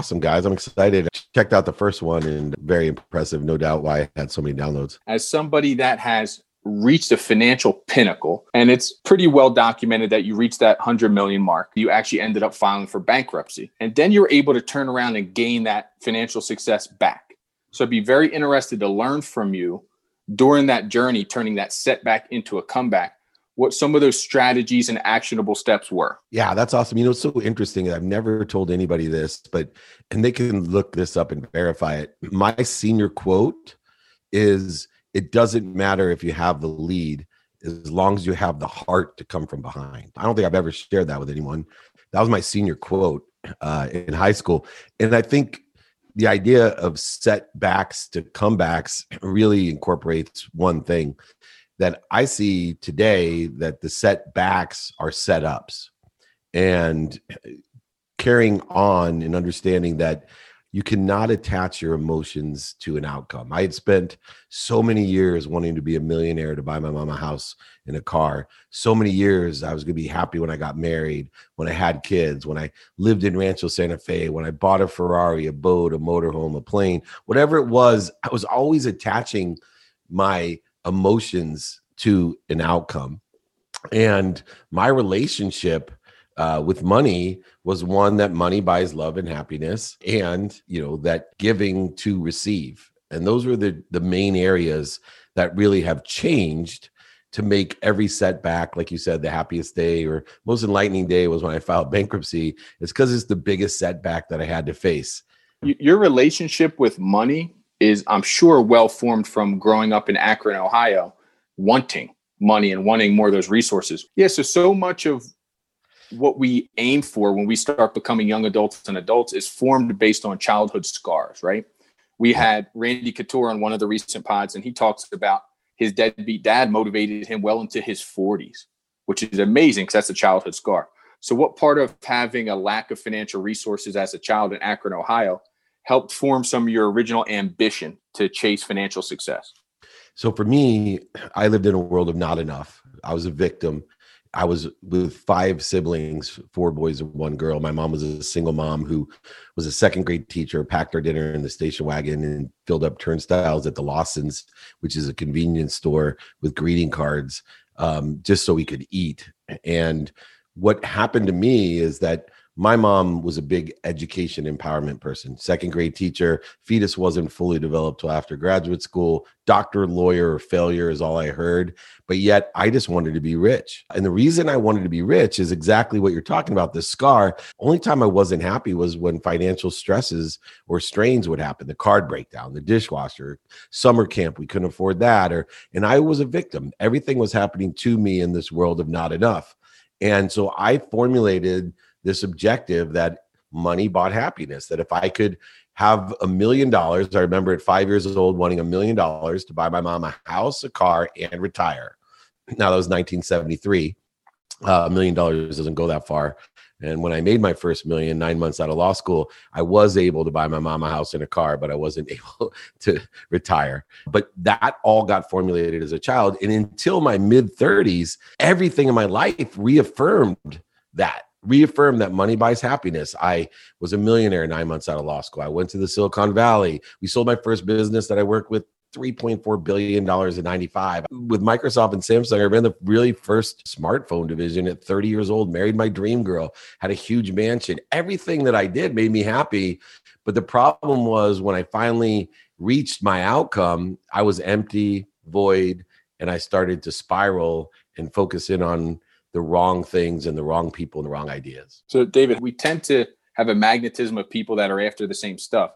Awesome, guys. I'm excited. Checked out the first one and very impressive. No doubt why it had so many downloads. As somebody that has reached a financial pinnacle, and it's pretty well documented that you reached that 100 million mark, you actually ended up filing for bankruptcy. And then you were able to turn around and gain that financial success back. So I'd be very interested to learn from you during that journey, turning that setback into a comeback, what some of those strategies and actionable steps were. Yeah, that's awesome. You know, it's so interesting. I've never told anybody this, but, and they can look this up and verify it. My senior quote is, "It doesn't matter if you have the lead, as long as you have the heart to come from behind." I don't think I've ever shared that with anyone. That was my senior quote in high school. And I think the idea of setbacks to comebacks really incorporates one thing that I see today, that the setbacks are setups, and carrying on and understanding that you cannot attach your emotions to an outcome. I had spent so many years wanting to be a millionaire to buy my mom a house and a car. So many years I was going to be happy when I got married, when I had kids, when I lived in Rancho Santa Fe, when I bought a Ferrari, a boat, a motorhome, a plane, whatever it was. I was always attaching my emotions to an outcome. And my relationship with money was one that money buys love and happiness, and, you know, that giving to receive. And those were the main areas that really have changed to make every setback, like you said, the happiest day or most enlightening day was when I filed bankruptcy. It's because it's the biggest setback that I had to face. Your relationship with money is, I'm sure, well-formed from growing up in Akron, Ohio, wanting money and wanting more of those resources. Yeah, so much of what we aim for when we start becoming young adults and adults is formed based on childhood scars, right? We had Randy Couture on one of the recent pods, and he talks about his deadbeat dad motivated him well into his 40s, which is amazing because that's a childhood scar. So what part of having a lack of financial resources as a child in Akron, Ohio, helped form some of your original ambition to chase financial success? So for me, I lived in a world of not enough. I was a victim. I was with five siblings, four boys and one girl. My mom was a single mom who was a second grade teacher, packed her dinner in the station wagon and filled up turnstiles at the Lawson's, which is a convenience store, with greeting cards, just so we could eat. And what happened to me is that my mom was a big education empowerment person, second grade teacher, fetus wasn't fully developed till after graduate school, doctor, lawyer, or failure is all I heard. But yet I just wanted to be rich. And the reason I wanted to be rich is exactly what you're talking about, the scar. Only time I wasn't happy was when financial stresses or strains would happen, the card breakdown, the dishwasher, summer camp, we couldn't afford that. And I was a victim. Everything was happening to me in this world of not enough. And so I formulated this objective that money bought happiness, that if I could have $1 million, I remember at 5 years old, wanting $1 million to buy my mom a house, a car, and retire. Now that was 1973. $1 million doesn't go that far. And when I made my first million, 9 months out of law school, I was able to buy my mom a house and a car, but I wasn't able to retire. But that all got formulated as a child. And until my mid 30s, everything in my life reaffirmed that money buys happiness. I was a millionaire 9 months out of law school. I went to the Silicon Valley. We sold my first business that I worked with, $3.4 billion in 95. With Microsoft and Samsung, I ran the really first smartphone division at 30 years old, married my dream girl, had a huge mansion. Everything that I did made me happy. But the problem was when I finally reached my outcome, I was empty, void, and I started to spiral and focus in on the wrong things and the wrong people and the wrong ideas. So David, we tend to have a magnetism of people that are after the same stuff.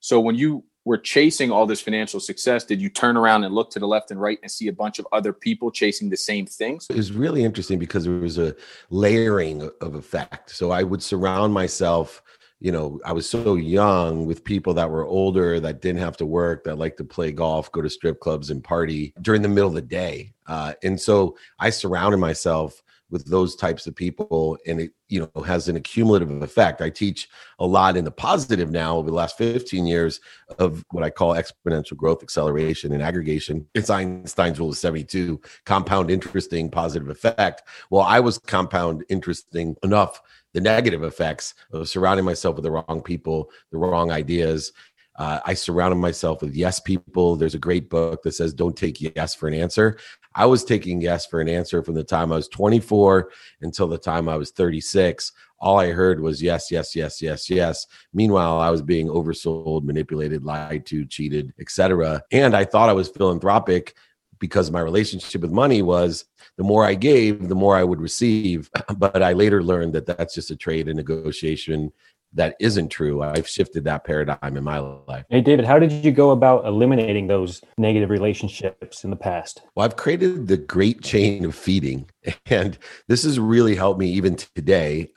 So when you were chasing all this financial success, did you turn around and look to the left and right and see a bunch of other people chasing the same things? It was really interesting because there was a layering of effect. So I would surround myself, you know, I was so young, with people that were older, that didn't have to work, that liked to play golf, go to strip clubs and party during the middle of the day. And so I surrounded myself with those types of people, and it, you know, has an accumulative effect. I teach a lot in the positive now over the last 15 years of what I call exponential growth, acceleration, and aggregation. It's Einstein's rule of 72, compound interesting positive effect. Well, I was compound interesting enough the negative effects of surrounding myself with the wrong people, the wrong ideas. I surrounded myself with yes people. There's a great book that says, don't take yes for an answer. I was taking yes for an answer from the time I was 24 until the time I was 36. All I heard was yes, yes, yes, yes, yes. Meanwhile, I was being oversold, manipulated, lied to, cheated, etc. And I thought I was philanthropic because my relationship with money was the more I gave, the more I would receive. But I later learned that that's just a trade and negotiation. That isn't true. I've shifted that paradigm in my life. Hey, David, how did you go about eliminating those negative relationships in the past? Well, I've created the great chain of feeding, and this has really helped me even today.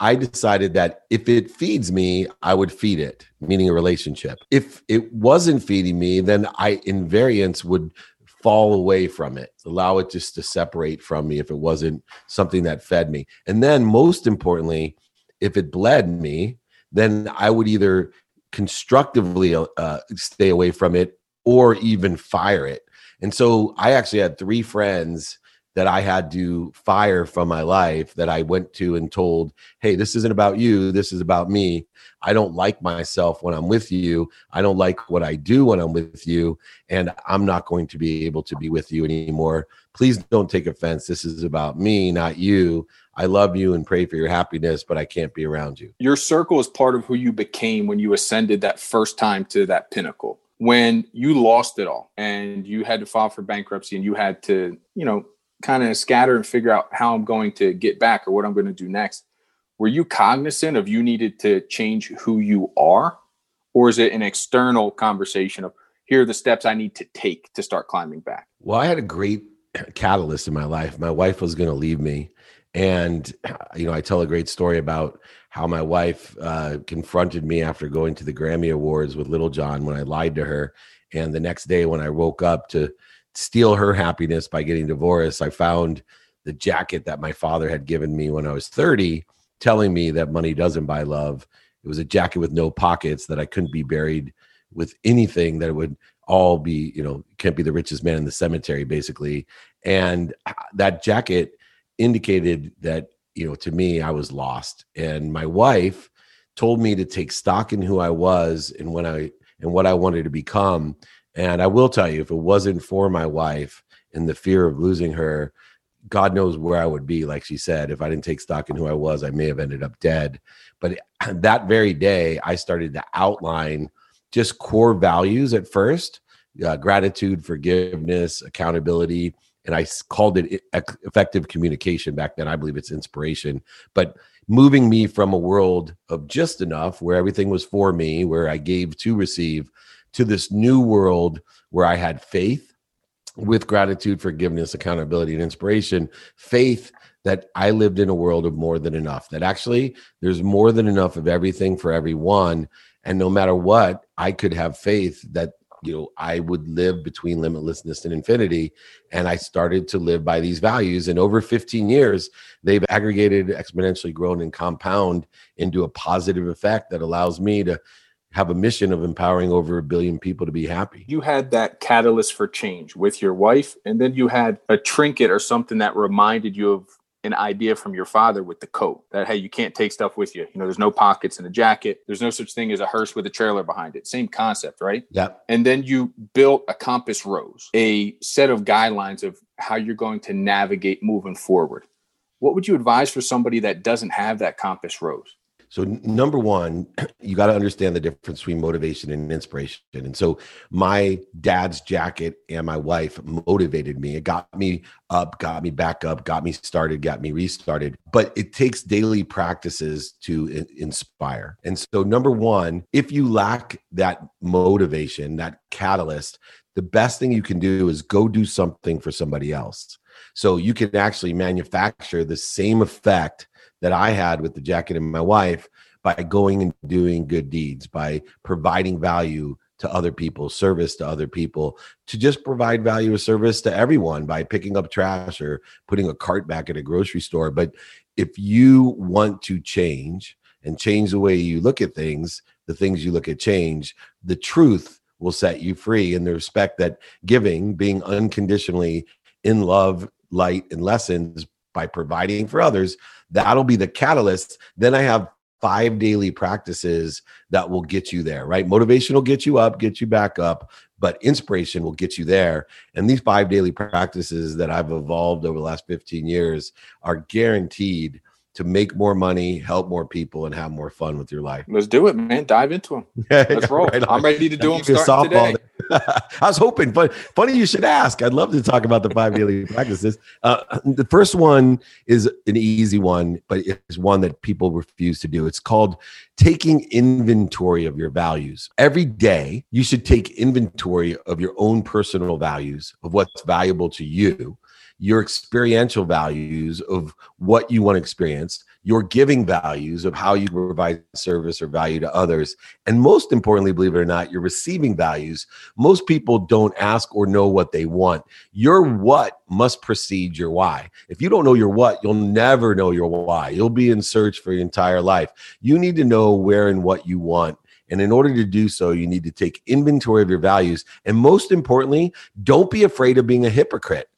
I decided that if it feeds me, I would feed it, meaning a relationship. If it wasn't feeding me, then I, in variance, would fall away from it, allow it just to separate from me if it wasn't something that fed me. And then most importantly, if it bled me, then I would either constructively stay away from it or even fire it. And so I actually had three friends that I had to fire from my life that I went to and told, hey, this isn't about you. This is about me. I don't like myself when I'm with you. I don't like what I do when I'm with you. And I'm not going to be able to be with you anymore. Please don't take offense. This is about me, not you. I love you and pray for your happiness, but I can't be around you. Your circle is part of who you became when you ascended that first time to that pinnacle. When you lost it all and you had to file for bankruptcy and you had to, you know, kind of scatter and figure out how I'm going to get back or what I'm going to do next. Were you cognizant of you needed to change who you are? Or is it an external conversation of here are the steps I need to take to start climbing back? Well, I had a great catalyst in my life. My wife was going to leave me. And, you know, I tell a great story about how my wife confronted me after going to the Grammy Awards with Little John when I lied to her. And the next day when I woke up to steal her happiness by getting divorced, I found the jacket that my father had given me when I was 30, telling me that money doesn't buy love. It was a jacket with no pockets that I couldn't be buried with anything, that it would all be, you know, can't be the richest man in the cemetery, basically. And that jacket indicated that, you know, to me, I was lost. And my wife told me to take stock in who I was and when I and what I wanted to become. And I will tell you, if it wasn't for my wife and the fear of losing her, God knows where I would be. Like she said, if I didn't take stock in who I was, I may have ended up dead. But that very day, I started to outline just core values at first, gratitude, forgiveness, accountability. And I called it effective communication back then. I believe it's inspiration. But moving me from a world of just enough, where everything was for me, where I gave to receive, to this new world where I had faith with gratitude, forgiveness, accountability, and inspiration, faith that I lived in a world of more than enough, that actually there's more than enough of everything for everyone. And no matter what, I could have faith that, you know, I would live between limitlessness and infinity. And I started to live by these values. And over 15 years, they've aggregated, exponentially grown, and compound into a positive effect that allows me to have a mission of empowering over 1 billion people to be happy. You had that catalyst for change with your wife, and then you had a trinket or something that reminded you of an idea from your father with the coat that, hey, you can't take stuff with you. You know, there's no pockets in a jacket. There's no such thing as a hearse with a trailer behind it. Same concept, right? Yeah. And then you built a compass rose, a set of guidelines of how you're going to navigate moving forward. What would you advise for somebody that doesn't have that compass rose? So number one, you got to understand the difference between motivation and inspiration. And so my dad's jacket and my wife motivated me. It got me up, got me back up, got me started, got me restarted. But it takes daily practices to inspire. And so number one, if you lack that motivation, that catalyst, the best thing you can do is go do something for somebody else. So you can actually manufacture the same effect that I had with the jacket and my wife by going and doing good deeds, by providing value to other people, service to other people, to just provide value or service to everyone by picking up trash or putting a cart back at a grocery store. But if you want to change and change the way you look at things, the things you look at change, the truth will set you free in the respect that giving, being unconditionally in love, light, and lessons by providing for others, that'll be the catalyst. Then I have 5 daily practices that will get you there, right? Motivation will get you up, get you back up, but inspiration will get you there. And these 5 daily practices that I've evolved over the last 15 years are guaranteed to make more money, help more people, and have more fun with your life. Let's do it, man. Dive into them. Let's roll. Right, I'm ready to do them starting today. I was hoping, but funny you should ask. I'd love to talk about the 5 daily practices. The first one is an easy one, but it's one that people refuse to do. It's called taking inventory of your values. Every day, you should take inventory of your own personal values, of what's valuable to you, your experiential values of what you want to experience, your giving values of how you provide service or value to others, and most importantly, believe it or not, your receiving values. Most people don't ask or know what they want. Your what must precede your why. If you don't know your what, you'll never know your why. You'll be in search for your entire life. You need to know where and what you want. And in order to do so, you need to take inventory of your values. And most importantly, don't be afraid of being a hypocrite.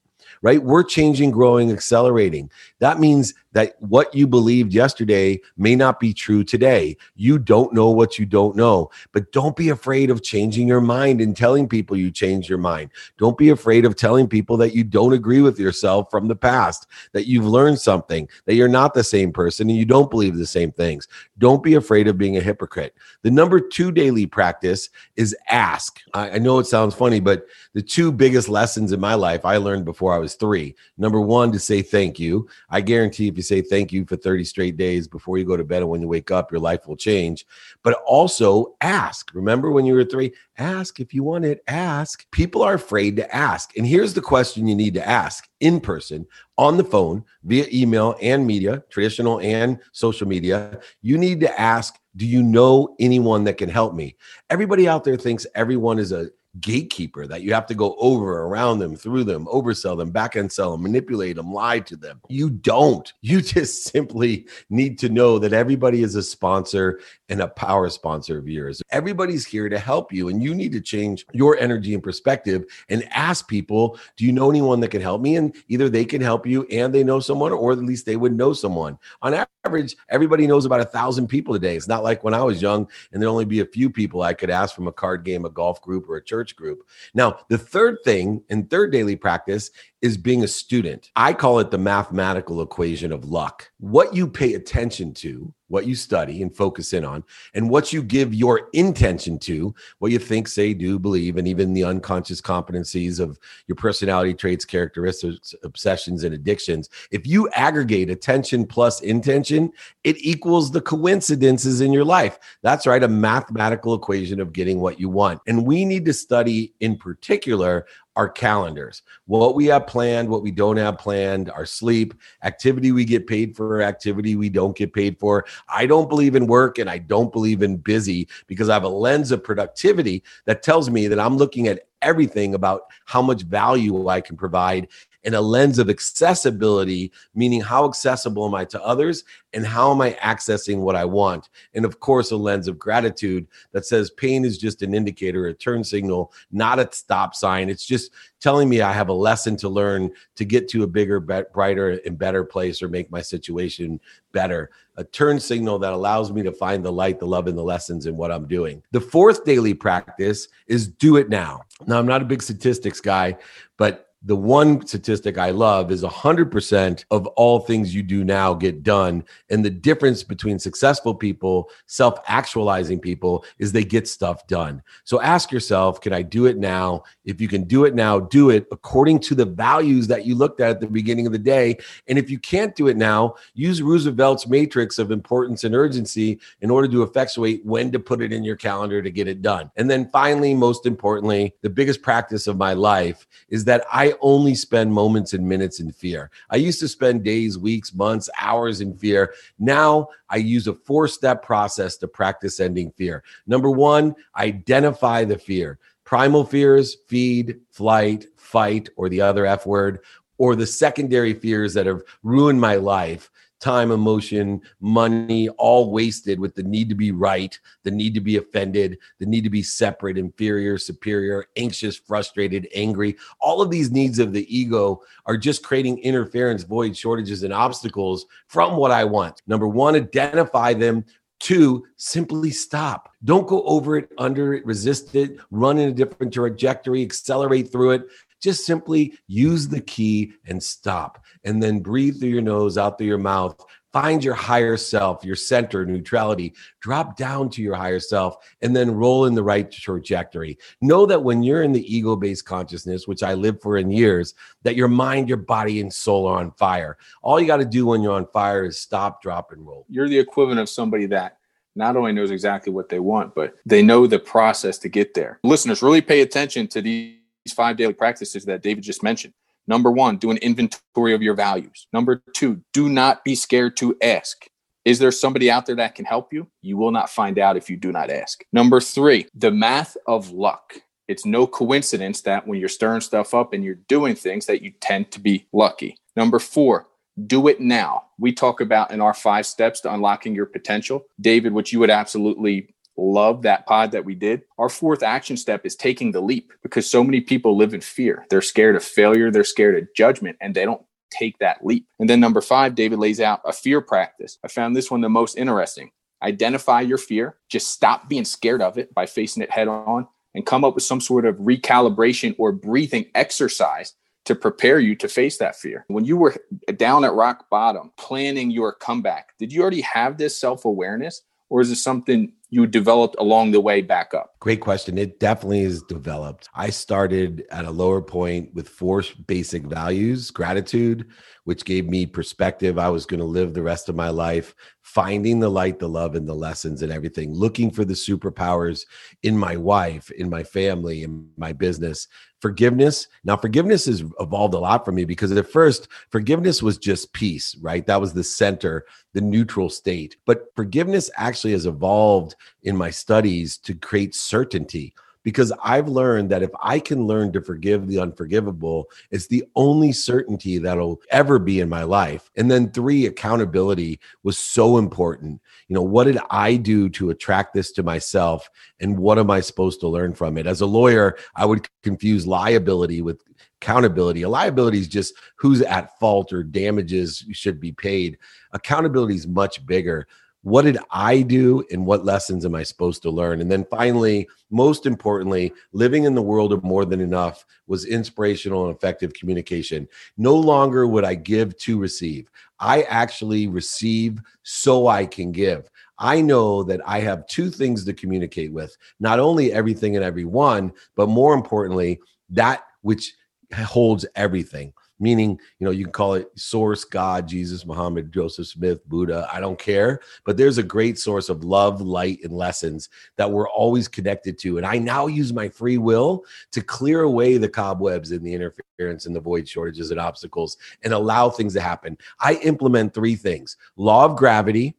Right? We're changing, growing, accelerating. That means that what you believed yesterday may not be true today. You don't know what you don't know, but don't be afraid of changing your mind and telling people you changed your mind. Don't be afraid of telling people that you don't agree with yourself from the past, that you've learned something, that you're not the same person and you don't believe the same things. Don't be afraid of being a hypocrite. The number 2 daily practice is ask. I know it sounds funny, but the 2 biggest lessons in my life I learned before I was 3. Number 1, to say thank you. I guarantee if you say thank you for 30 straight days before you go to bed and when you wake up, your life will change. But also ask. Remember when you were 3? Ask if you want it. Ask. People are afraid to ask. And here's the question you need to ask in person, on the phone, via email and media, traditional and social media. You need to ask, do you know anyone that can help me? Everybody out there thinks everyone is a gatekeeper, that you have to go over, around them, through them, oversell them, back end sell them, manipulate them, lie to them. You don't. You just simply need to know that everybody is a sponsor and a power sponsor of yours. Everybody's here to help you, and you need to change your energy and perspective and ask people, do you know anyone that can help me? And either they can help you and they know someone, or at least they would know someone. On average, everybody knows about 1,000 people today. It's not like when I was young and there'd only be a few people I could ask from a card game, a golf group, or a church group. Now, the 3rd thing and 3rd daily practice is being a student. I call it the mathematical equation of luck. What you pay attention to, what you study and focus in on, and what you give your intention to, what you think, say, do, believe, and even the unconscious competencies of your personality traits, characteristics, obsessions, and addictions. If you aggregate attention plus intention, it equals the coincidences in your life. That's right, a mathematical equation of getting what you want. And we need to study in particular our calendars, what we have planned, what we don't have planned, our sleep, activity we get paid for, activity we don't get paid for. I don't believe in work and I don't believe in busy because I have a lens of productivity that tells me that I'm looking at everything about how much value I can provide and a lens of accessibility, meaning how accessible am I to others and how am I accessing what I want? And of course, a lens of gratitude that says pain is just an indicator, a turn signal, not a stop sign. It's just telling me I have a lesson to learn to get to a bigger, brighter, and better place or make my situation better. A turn signal that allows me to find the light, the love, and the lessons in what I'm doing. The 4th daily practice is do it now. Now, I'm not a big statistics guy, but the one statistic I love is 100% of all things you do now get done. And the difference between successful people, self-actualizing people, is they get stuff done. So ask yourself, can I do it now? If you can do it now, do it according to the values that you looked at the beginning of the day. And if you can't do it now, use Roosevelt's matrix of importance and urgency in order to effectuate when to put it in your calendar to get it done. And then finally, most importantly, the biggest practice of my life is that I only spend moments and minutes in fear. I used to spend days, weeks, months, hours in fear. Now I use a 4-step process to practice ending fear. Number 1, identify the fear. Primal fears, feed, flight, fight, or the other F word, or the secondary fears that have ruined my life. time, emotion, money, all wasted with the need to be right, the need to be offended, the need to be separate, inferior, superior, anxious, frustrated, angry. All of these needs of the ego are just creating interference, void, shortages, and obstacles from what I want. Number one, identify them. Two, simply stop. Don't go over it, under it, resist it, run in a different trajectory, accelerate through it. Just simply use the key and stop. And then breathe through your nose, out through your mouth. Find your higher self, your center, neutrality. Drop down to your higher self and then roll in the right trajectory. Know that when you're in the ego-based consciousness, which I lived for in years, that your mind, your body, and soul are on fire. All you got to do when you're on fire is stop, drop, and roll. You're the equivalent of somebody that not only knows exactly what they want, but they know the process to get there. Listeners, really pay attention to these 5 daily practices that David just mentioned. Number one, do an inventory of your values. Number two, do not be scared to ask. Is there somebody out there that can help you? You will not find out if you do not ask. Number three, the math of luck. It's no coincidence that when you're stirring stuff up and you're doing things that you tend to be lucky. Number four, do it now. We talk about in our 5 steps to unlocking your potential. David, which you would absolutely love that pod that we did. Our 4th action step is taking the leap, because so many people live in fear. They're scared of failure. They're scared of judgment, and they don't take that leap. And then number 5, David lays out a fear practice. I found this one the most interesting. Identify your fear. Just stop being scared of it by facing it head on, and come up with some sort of recalibration or breathing exercise to prepare you to face that fear. When you were down at rock bottom, planning your comeback, did you already have this self-awareness? Or is it something you developed along the way back up? Great question. It definitely is developed. I started at a lower point with 4 basic values: gratitude, which gave me perspective. I was going to live the rest of my life finding the light, the love, and the lessons and everything, looking for the superpowers in my wife, in my family, in my business. Forgiveness. Now, forgiveness has evolved a lot for me, because at first, forgiveness was just peace, right? That was the center, the neutral state. But forgiveness actually has evolved in my studies to create certainty, because I've learned that if I can learn to forgive the unforgivable, it's the only certainty that'll ever be in my life. And then 3, accountability was so important. You know, what did I do to attract this to myself? And what am I supposed to learn from it? As a lawyer, I would confuse liability with accountability. A liability is just who's at fault or damages should be paid. Accountability is much bigger. What did I do and what lessons am I supposed to learn? And then finally, most importantly, living in the world of more than enough was inspirational and effective communication. No longer would I give to receive. I actually receive so I can give. I know that I have 2 things to communicate with, not only everything and everyone, but more importantly, that which holds everything. Meaning, you know, you can call it source, God, Jesus, Muhammad, Joseph Smith, Buddha, I don't care. But there's a great source of love, light, and lessons that we're always connected to. And I now use my free will to clear away the cobwebs and the interference and the void, shortages, and obstacles, and allow things to happen. I implement 3 things. Law of gravity,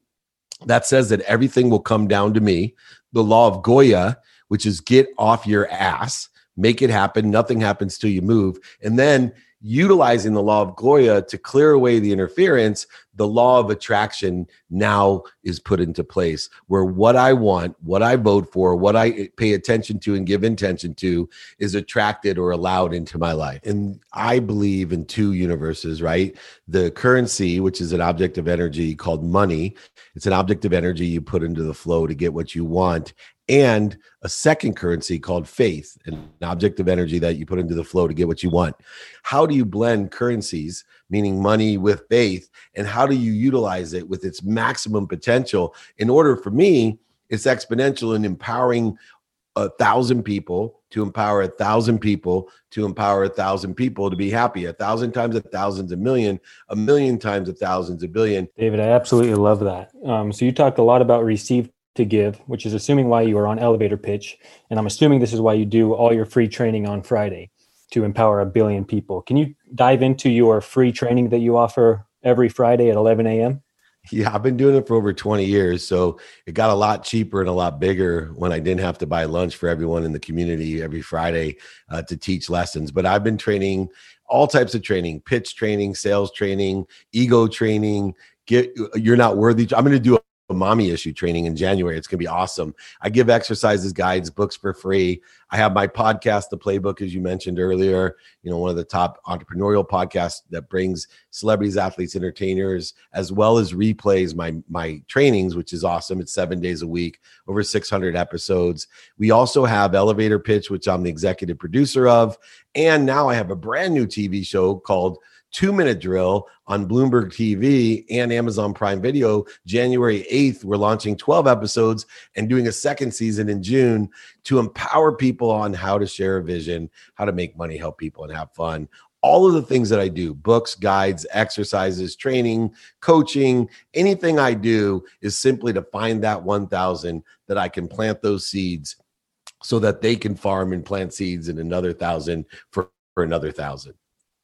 that says that everything will come down to me. The law of Goya, which is get off your ass, make it happen. Nothing happens till you move. And then utilizing the law of Goya to clear away the interference, the law of attraction now is put into place, where what I want, what I vote for, what I pay attention to and give intention to is attracted or allowed into my life. And I believe in 2 universes, right? The currency, which is an object of energy called money. It's an object of energy you put into the flow to get what you want. And a second currency called faith, an object of energy that you put into the flow to get what you want. How do you blend currencies, meaning money, with faith? And how do you utilize it with its maximum potential? In order, for me, it's exponential in empowering 1,000 people to empower 1,000 people to empower 1,000 people to be happy. 1,000 times 1,000's a million times 1,000's a billion. David, I absolutely love that. So you talked a lot about receive to give, which is assuming why you are on Elevator Pitch. And I'm assuming this is why you do all your free training on Friday to empower 1 billion people. Can you dive into your free training that you offer every Friday at 11 a.m.? Yeah, I've been doing it for over 20 years. So it got a lot cheaper and a lot bigger when I didn't have to buy lunch for everyone in the community every Friday to teach lessons. But I've been training all types of training: pitch training, sales training, ego training, you're not worthy. I'm going to do a mommy issue training in January. It's going to be awesome. I give exercises, guides, books for free. I have my podcast, The Playbook, as you mentioned earlier, you know, one of the top entrepreneurial podcasts that brings celebrities, athletes, entertainers, as well as replays my trainings, which is awesome. It's 7 days a week, over 600 episodes. We also have Elevator Pitch, which I'm the executive producer of. And now I have a brand new TV show called Two-Minute Drill on Bloomberg TV and Amazon Prime Video. January 8th, we're launching 12 episodes and doing a second season in June to empower people on how to share a vision, how to make money, help people, and have fun. All of the things that I do, books, guides, exercises, training, coaching, anything I do is simply to find that 1,000 that I can plant those seeds so that they can farm and plant seeds in another 1,000 for another 1,000.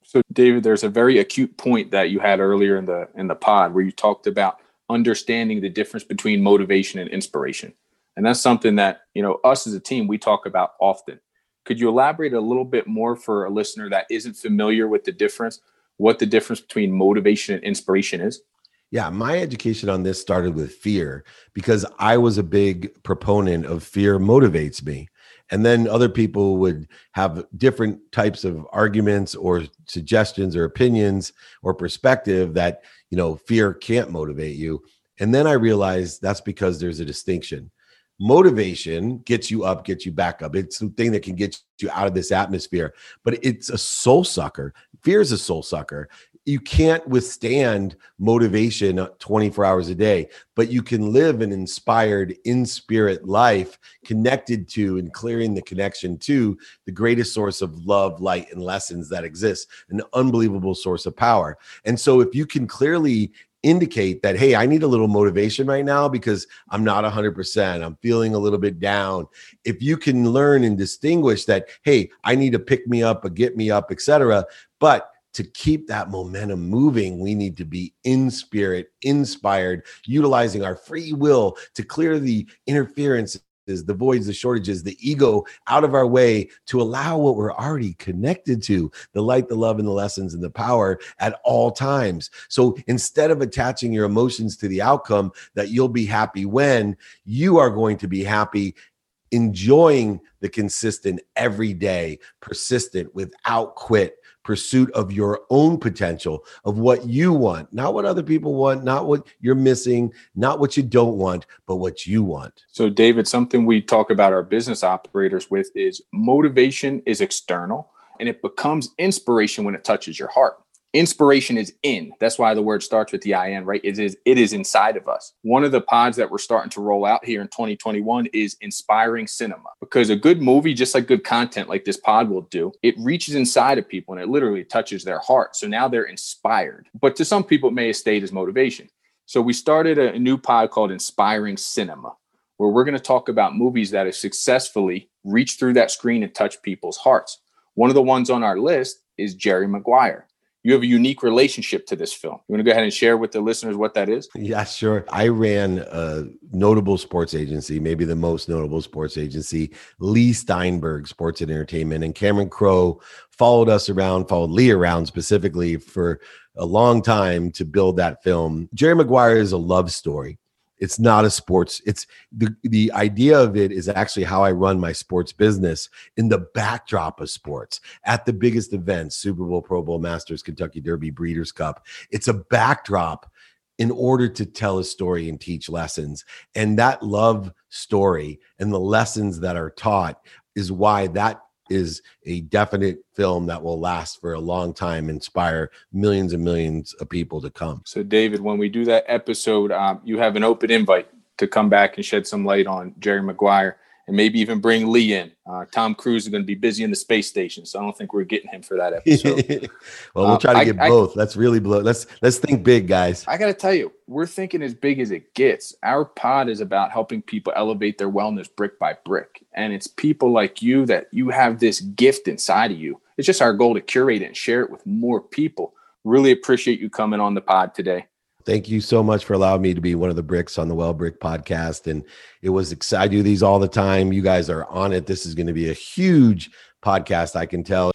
So, David, there's a very acute point that you had earlier in the pod where you talked about understanding the difference between motivation and inspiration. And that's something that, you know, us as a team, we talk about often. Could you elaborate a little bit more for a listener that isn't familiar with the difference, what the difference between motivation and inspiration is? Yeah, my education on this started with fear, because I was a big proponent of fear motivates me. And then other people would have different types of arguments or suggestions or opinions or perspective that, you know, fear can't motivate you. And then I realized that's because there's a distinction. Motivation gets you up, gets you back up. It's the thing that can get you out of this atmosphere, but it's a soul sucker. Fear is a soul sucker. You can't withstand motivation 24 hours a day, but you can live an inspired in spirit life connected to and clearing the connection to the greatest source of love, light, and lessons that exists, an unbelievable source of power. And so if you can clearly indicate that, hey, I need a little motivation right now because I'm not 100%. I'm feeling a little bit down. If you can learn and distinguish that, hey, I need to pick me up, or get me up, etc. But to keep that momentum moving, we need to be in spirit, inspired, utilizing our free will to clear the interferences, the voids, the shortages, the ego out of our way to allow what we're already connected to, the light, the love, and the lessons and the power at all times. So instead of attaching your emotions to the outcome that you'll be happy when, you are going to be happy enjoying the consistent, everyday, persistent, without quit pursuit of your own potential, of what you want, not what other people want, not what you're missing, not what you don't want, but what you want. So, David, something we talk about our business operators with is motivation is external and it becomes inspiration when it touches your heart. Inspiration is in. That's why the word starts with the IN, right? It is inside of us. One of the pods that we're starting to roll out here in 2021 is inspiring cinema, because a good movie, just like good content like this pod will do, it reaches inside of people and it literally touches their heart. So now they're inspired. But to some people, it may have stayed as motivation. So we started a new pod called Inspiring Cinema, where we're going to talk about movies that have successfully reached through that screen and touched people's hearts. One of the ones on our list is Jerry Maguire. You have a unique relationship to this film. You want to go ahead and share with the listeners what that is? Yeah, sure. I ran a notable sports agency, maybe the most notable sports agency, Lee Steinberg Sports and Entertainment. And Cameron Crowe followed Lee around specifically for a long time to build that film. Jerry Maguire is a love story. It's not a sports. It's the idea of it is actually how I run my sports business in the backdrop of sports at the biggest events, Super Bowl, Pro Bowl, Masters, Kentucky Derby, Breeders' Cup. It's a backdrop in order to tell a story and teach lessons. And that love story and the lessons that are taught is why that is a definite film that will last for a long time, inspire millions and millions of people to come. So, David, when we do that episode, you have an open invite to come back and shed some light on Jerry Maguire and maybe even bring Lee in. Tom Cruise is going to be busy in the space station, so I don't think we're getting him for that episode. Well, we'll try to get both. Let's think big, guys. I got to tell you, we're thinking as big as it gets. Our pod is about helping people elevate their wellness brick by brick. And it's people like you that you have this gift inside of you. It's just our goal to curate it and share it with more people. Really appreciate you coming on the pod today. Thank you so much for allowing me to be one of the bricks on the Wellbrick podcast. And it was exciting. I do these all the time. You guys are on it. This is going to be a huge podcast, I can tell.